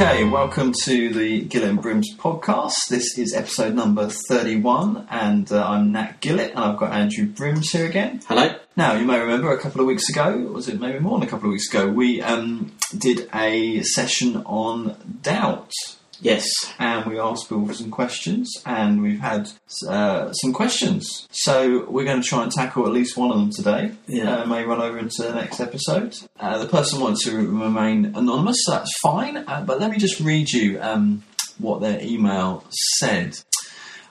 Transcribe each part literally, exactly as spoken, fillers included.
Okay, welcome to the Gillett and Brims podcast. This is episode number thirty-one, and uh, I'm Nat Gillett, and I've got Andrew Brims here again. Hello. Now, you may remember a couple of weeks ago, or was it maybe more than a couple of weeks ago, we um, did a session on doubt. Yes. And we asked people for some questions, and we've had uh, some questions. So we're going to try and tackle at least one of them today. Yeah. Uh, may run over into the next episode. Uh, the person wanted to remain anonymous, so that's fine. Uh, but let me just read you um, what their email said.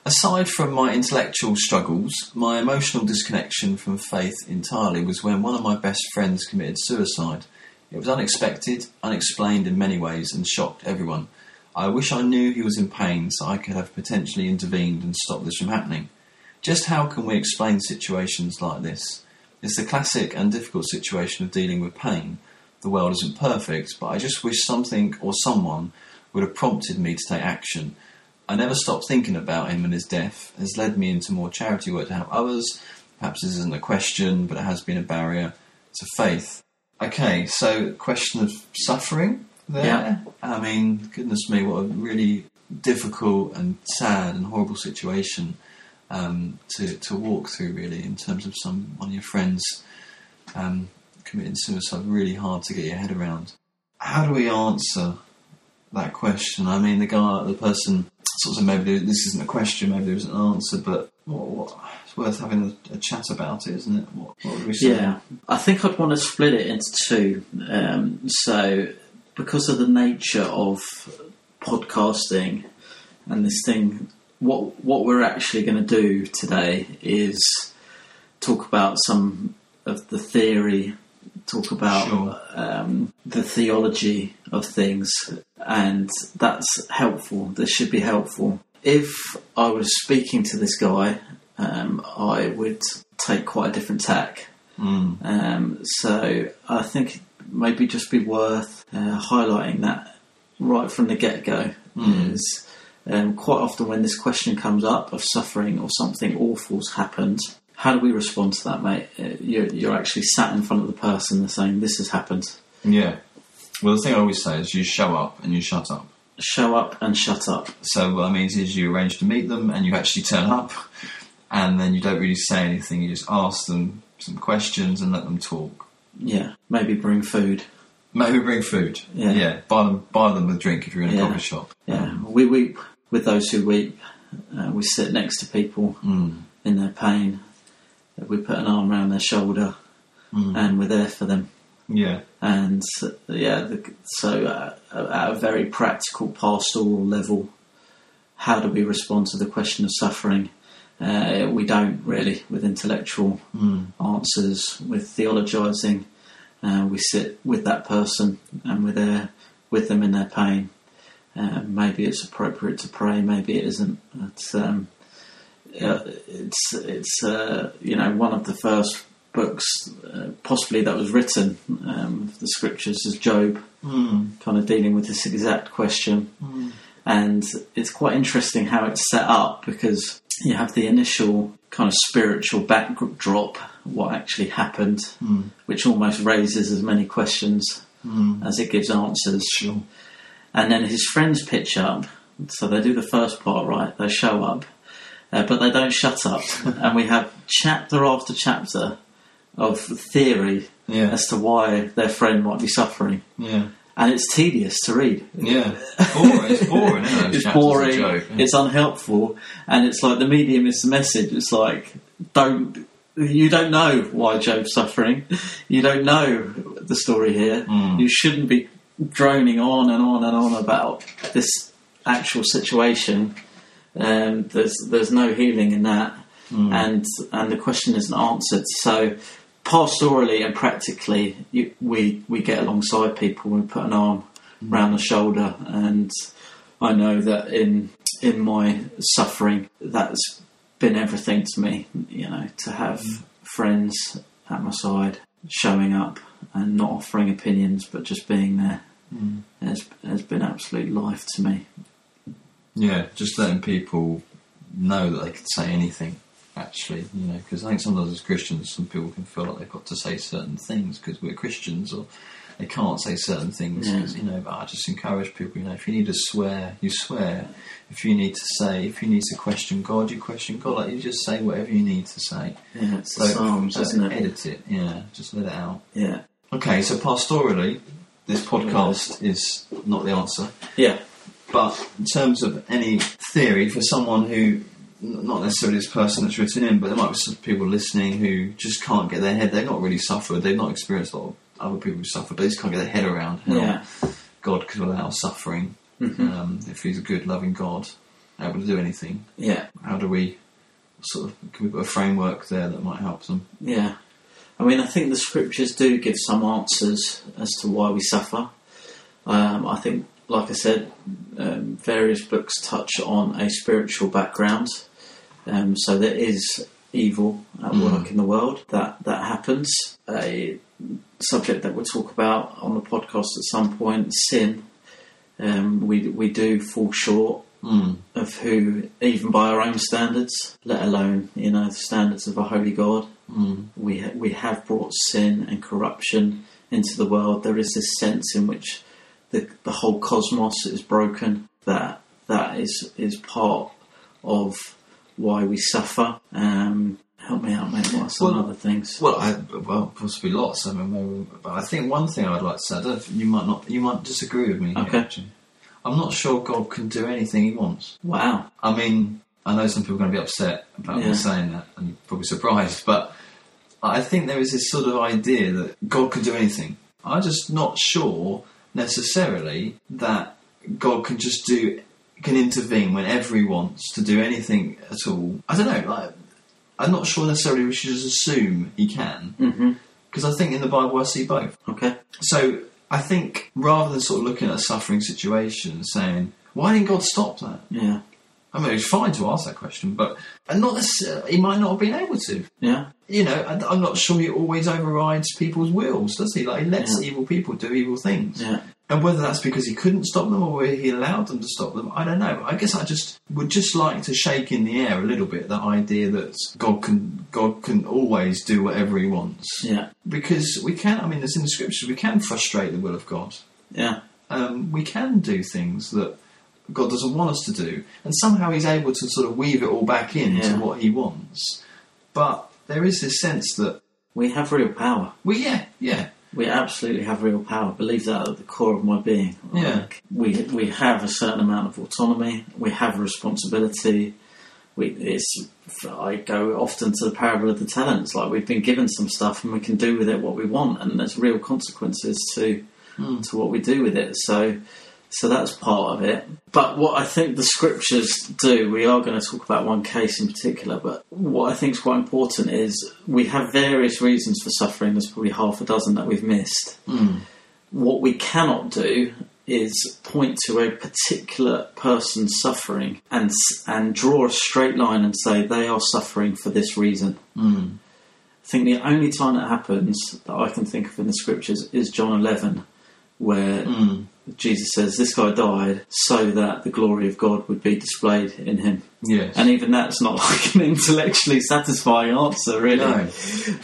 Aside from my intellectual struggles, my emotional disconnection from faith entirely was when one of my best friends committed suicide. It was unexpected, unexplained in many ways, and shocked everyone. I wish I knew he was in pain so I could have potentially intervened and stopped this from happening. Just how can we explain situations like this? It's the classic and difficult situation of dealing with pain. The world isn't perfect, but I just wish something or someone would have prompted me to take action. I never stopped thinking about him, and his death has led me into more charity work to help others. Perhaps this isn't a question, but it has been a barrier to faith. Okay, so question of suffering. There. Yeah. I mean, goodness me, what a really difficult and sad and horrible situation um, to, to walk through, really, in terms of some one of your friends um, committing suicide. Really hard to get your head around. How do we answer that question? I mean, the guy, the person, sort of maybe this isn't a question, maybe there isn't an answer, but what, what, it's worth having a, a chat about it, isn't it? What, what would we say? Yeah, I think I'd want to split it into two. Um, so... Because of the nature of podcasting and this thing, what what we're actually going to do today is talk about some of the theory, talk about sure. um, the theology of things, and that's helpful. This should be helpful. If I was speaking to this guy, um, I would take quite a different tack. Mm. Um, so I think... maybe just be worth uh, highlighting that right from the get-go. Mm. Is um, quite often when this question comes up of suffering or something awful's happened, how do we respond to that, mate? Uh, you're, you're actually sat in front of the person and saying, this has happened. Yeah. Well, the thing I always say is you show up and you shut up. Show up and shut up. So what that means is you arrange to meet them and you actually turn up, and then you don't really say anything. You just ask them some questions and let them talk. Yeah, maybe bring food. Maybe bring food. Yeah, yeah. Buy them, buy them a drink if you're in a yeah. coffee shop. Yeah, um, we weep with those who weep. Uh, we sit next to people mm. in their pain. We put an arm around their shoulder, mm. and we're there for them. Yeah, and yeah. The, so uh, at a very practical pastoral level, how do we respond to the question of suffering? Uh, we don't really, with intellectual mm. answers, with theologising. Uh, we sit with that person and we're there with them in their pain. Uh, maybe it's appropriate to pray, maybe it isn't. It's um, uh, it's it's uh, you know, one of the first books uh, possibly that was written, um, the scriptures, is Job, mm. kind of dealing with this exact question. Mm. And it's quite interesting how it's set up, because you have the initial kind of spiritual backdrop, what actually happened, mm. which almost raises as many questions mm. as it gives answers. Sure. And then his friends pitch up, so they do the first part right, they show up, uh, but they don't shut up. And we have chapter after chapter of theory yeah. as to why their friend might be suffering. Yeah. And it's tedious to read. Yeah, it's boring. Isn't it? It's boring. It's, joke, yeah. It's unhelpful, and it's like the medium is the message. It's like don't you don't know why Job's suffering. You don't know the story here. Mm. You shouldn't be droning on and on and on about this actual situation. Um, there's there's no healing in that, mm. and and the question isn't answered. So. Pastorally and practically, you, we we get alongside people. We put an arm mm. around the shoulder, and I know that in in my suffering, that's been everything to me. You know, to have mm. friends at my side, showing up and not offering opinions, but just being there, mm. has has been absolute life to me. Yeah, just letting people know that they could say anything. Actually, you know, because I think sometimes as Christians, some people can feel like they've got to say certain things because we're Christians, or they can't say certain things, yeah. 'cause, you know, but I just encourage people, you know, if you need to swear, you swear. If you need to say, if you need to question God, you question God. Like, you just say whatever you need to say. Yeah, it's so the Psalms, doesn't it? Edit it, yeah, just let it out. Yeah. Okay, so pastorally, this podcast is not the answer. Yeah. But in terms of any theory for someone who, not necessarily this person that's written in, but there might be some people listening who just can't get their head, they've not really suffered, they've not experienced a lot of other people who suffer, but they just can't get their head around how yeah. God could allow suffering. Mm-hmm. Um, if he's a good, loving God, able to do anything. Yeah. How do we sort of, can we put a framework there that might help them? Yeah. I mean, I think the scriptures do give some answers as to why we suffer. Um, I think, like I said, um, various books touch on a spiritual background. Um, so there is evil at mm. work in the world. That, that happens. A subject that we'll talk about on the podcast at some point, sin. Um, we we do fall short mm. of who, even by our own standards, let alone, you know, the standards of a holy God. Mm. We ha- we have brought sin and corruption into the world. There is this sense in which the the whole cosmos is broken. That that is is part of why we suffer. Um, help me out, mate. What are some well, other things? Well, I, well, possibly lots. I mean, maybe, but I think one thing I'd like to say, I don't, you might not, you might disagree with me. Okay. Here, I'm not sure God can do anything He wants. Wow. I mean, I know some people are going to be upset about yeah. me saying that, and you're probably surprised, but I think there is this sort of idea that God can do anything. I'm just not sure necessarily that God can just do, can intervene whenever He wants to do anything at all. I don't know, like, I'm not sure necessarily we should just assume He can, because mm-hmm. I think in the Bible I see both. Okay. So I think rather than sort of looking at a suffering situation and saying, why didn't God stop that? Yeah. I mean, it's fine to ask that question, but and not necessarily, He might not have been able to. Yeah. You know, I, I'm not sure He always overrides people's wills, does He? Like, He lets yeah. evil people do evil things. Yeah. And whether that's because He couldn't stop them or whether He allowed them to stop them, I don't know. I guess I just would just like to shake in the air a little bit that idea that God can God can always do whatever He wants. Yeah. Because we can, I mean, it's in the scriptures, we can frustrate the will of God. Yeah. Um, we can do things that God doesn't want us to do. And somehow He's able to sort of weave it all back into yeah. what He wants. But there is this sense that we have real power. We, yeah, yeah. We absolutely have real power. I believe that at the core of my being. Like, yeah. We we have a certain amount of autonomy. We have a responsibility. We it's I go often to the parable of the talents. Like, we've been given some stuff and we can do with it what we want, and there's real consequences to mm. to what we do with it. So so that's part of it. But what I think the scriptures do, we are going to talk about one case in particular, but what I think is quite important is we have various reasons for suffering. There's probably half a dozen that we've missed. Mm. What we cannot do is point to a particular person's suffering and and draw a straight line and say they are suffering for this reason. Mm. I think the only time that happens that I can think of in the scriptures is John eleven, where mm. Jesus says, this guy died so that the glory of God would be displayed in him. Yes. And even that's not like an intellectually satisfying answer, really. No.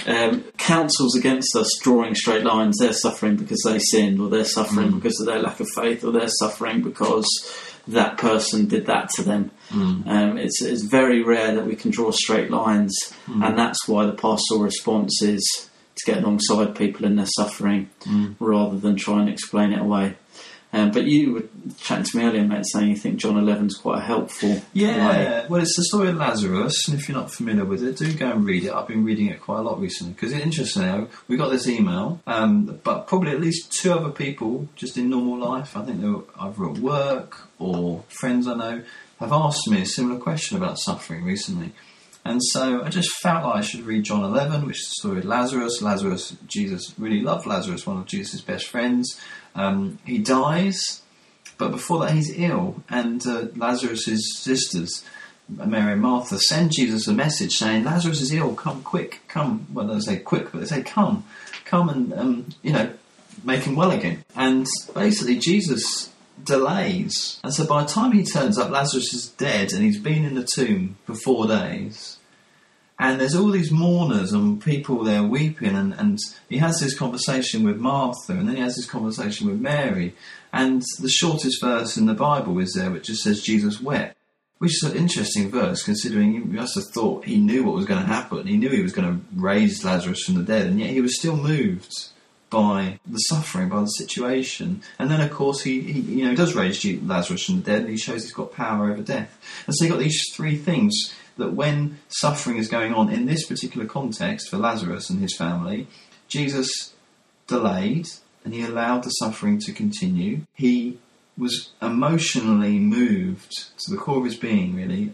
Um, counsels against us drawing straight lines. They're suffering because they sinned, or they're suffering mm. because of their lack of faith, or they're suffering because that person did that to them. Mm. Um, it's, it's very rare that we can draw straight lines. Mm. And that's why the pastoral response is to get alongside people in their suffering mm. rather than try and explain it away. Um, but you were chatting to me earlier, mate, saying you think John eleven is quite helpful. Yeah, right? Well, it's the story of Lazarus, and if you're not familiar with it, do go and read it. I've been reading it quite a lot recently, because it's interesting. We got this email, um, but probably at least two other people, just in normal life, I think they were either at work or friends I know, have asked me a similar question about suffering recently. And so I just felt like I should read John eleven, which is the story of Lazarus. Lazarus, Jesus really loved Lazarus, one of Jesus' best friends. Um, he dies, but before that he's ill. And uh, Lazarus' sisters, Mary and Martha, send Jesus a message saying, Lazarus is ill, come quick, come. Well, they don't say quick, but they say come. Come and, um, you know, make him well again. And basically Jesus delays, and so by the time he turns up, Lazarus is dead, and he's been in the tomb for four days. And there's all these mourners and people there weeping, and, and he has this conversation with Martha, and then he has this conversation with Mary. And the shortest verse in the Bible is there, which just says Jesus wept, which is an interesting verse, considering you must have thought he knew what was going to happen. He knew he was going to raise Lazarus from the dead, and yet he was still moved by the suffering, by the situation. And then, of course, he, he you know does raise Lazarus from the dead, and he shows he's got power over death. And so you've got these three things that when suffering is going on, in this particular context for Lazarus and his family, Jesus delayed and he allowed the suffering to continue. He was emotionally moved to the core of his being, really,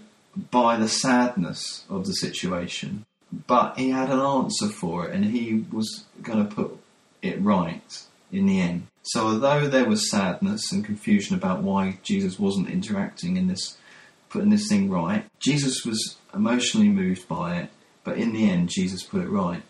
by the sadness of the situation. But he had an answer for it, and he was going to put it right in the end. So although there was sadness and confusion about why Jesus wasn't interacting in this, putting this thing right, Jesus was emotionally moved by it, but in the end, Jesus put it right.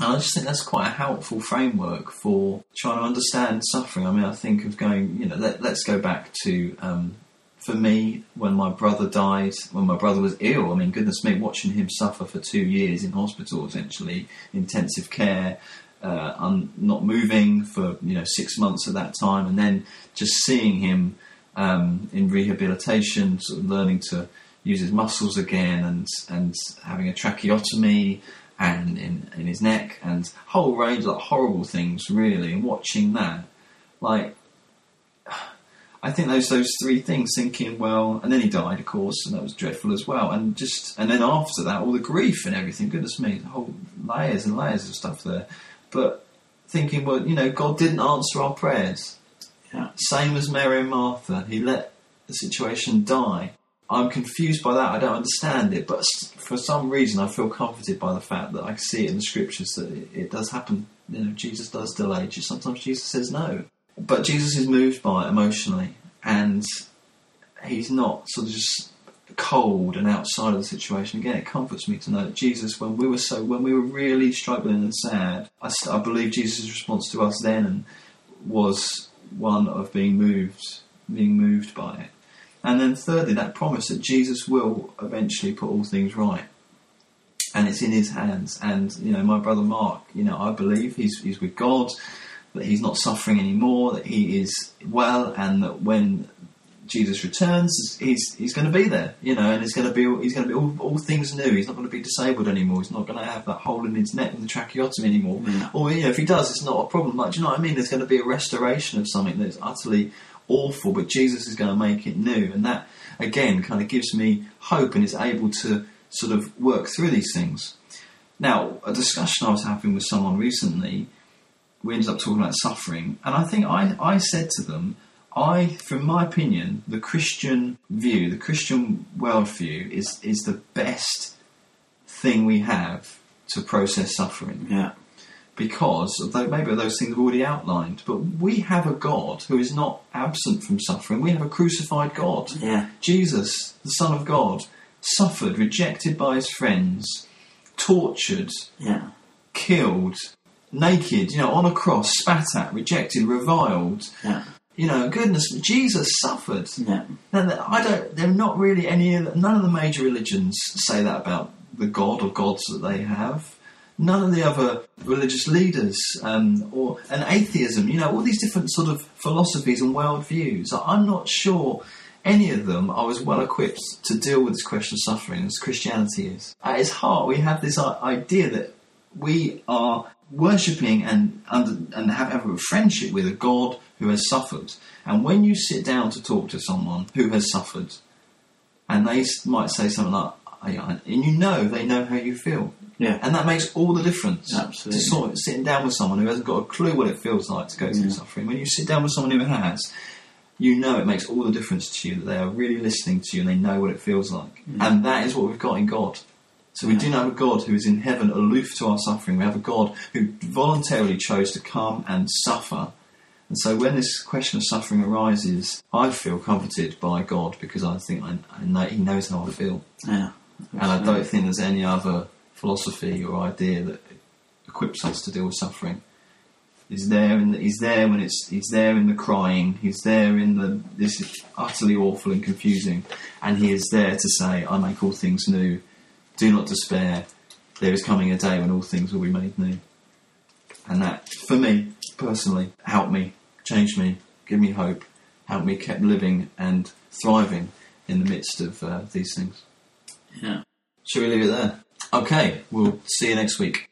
And I just think that's quite a helpful framework for trying to understand suffering. I mean, I think of going, you know, let, let's go back to, um, for me, when my brother died, when my brother was ill. I mean, goodness me, watching him suffer for two years in hospital, essentially, intensive care, uh, un- not moving for, you know, six months at that time, and then just seeing him um, in rehabilitation, sort of learning to use his muscles again, and, and having a tracheotomy, and in, in his neck, and whole range of like, horrible things, really, and watching that. Like, I think those those three things, thinking, well, and then he died, of course, and that was dreadful as well, and just, and then after that, all the grief and everything, goodness me, whole layers and layers of stuff there. But thinking, well, you know, God didn't answer our prayers. Yeah. Same as Mary and Martha, he let the situation die. I'm confused by that, I don't understand it, but for some reason I feel comforted by the fact that I can see it in the scriptures that it, it does happen. You know, Jesus does delay, just sometimes Jesus says no. But Jesus is moved by it emotionally, and he's not sort of just cold and outside of the situation. Again, it comforts me to know that Jesus, when we were so, when we were really struggling and sad, I, I believe Jesus' response to us then was one of being moved, being moved by it. And then thirdly, that promise that Jesus will eventually put all things right. And it's in his hands. And, you know, my brother Mark, you know, I believe he's he's with God, that he's not suffering anymore, that he is well, and that when Jesus returns, he's he's going to be there, you know, and it's going to be he's going to be all, all things new. He's not going to be disabled anymore. He's not going to have that hole in his neck with the tracheotomy anymore. Mm. Or, you know, if he does, it's not a problem. Like, do you know what I mean? There's going to be a restoration of something that's utterly awful, but Jesus is going to make it new, and that again kind of gives me hope and is able to sort of work through these things. Now, a discussion I was having with someone recently, we ended up talking about suffering, and I think I, I said to them, I, from my opinion, the Christian view, the Christian worldview is, is the best thing we have to process suffering. Yeah. Because of those, maybe of those things we've already outlined, but we have a God who is not absent from suffering. We have a crucified God. Yeah. Jesus, the Son of God, suffered, rejected by his friends, tortured, yeah. killed, naked, you know, on a cross, spat at, rejected, reviled. Yeah. You know, goodness, Jesus suffered. Yeah. Now, I don't. They're not really any. None of the major religions say that about the God or gods that they have. None of the other religious leaders, um, or and atheism, you know, all these different sort of philosophies and worldviews. I'm not sure any of them are as well equipped to deal with this question of suffering as Christianity is. At its heart, we have this idea that we are worshipping and under, and have, have a friendship with a God who has suffered. And when you sit down to talk to someone who has suffered, and they might say something like, and you know they know how you feel. Yeah. And that makes all the difference. Absolutely. To sort of sitting down with someone who hasn't got a clue what it feels like to go through yeah. suffering. When you sit down with someone who has, you know it makes all the difference to you, that they are really listening to you and they know what it feels like. Yeah. And that is what we've got in God. So we yeah. do have a God who is in heaven, aloof to our suffering. We have a God who voluntarily chose to come and suffer. And so when this question of suffering arises, I feel comforted by God, because I think I, I know, he knows how I feel. Yeah. Absolutely. And I don't think there's any other philosophy or idea that equips us to deal with suffering. He's there, in the, he's there when it's. He's there in the crying. He's there in the. This is utterly awful and confusing, and he is there to say, "I make all things new," Do not despair. There is coming a day when all things will be made new. And that, for me, personally, helped me, changed me, give me hope, helped me keep living and thriving in the midst of uh, these things. Yeah. Should we leave it there? Okay, we'll see you next week.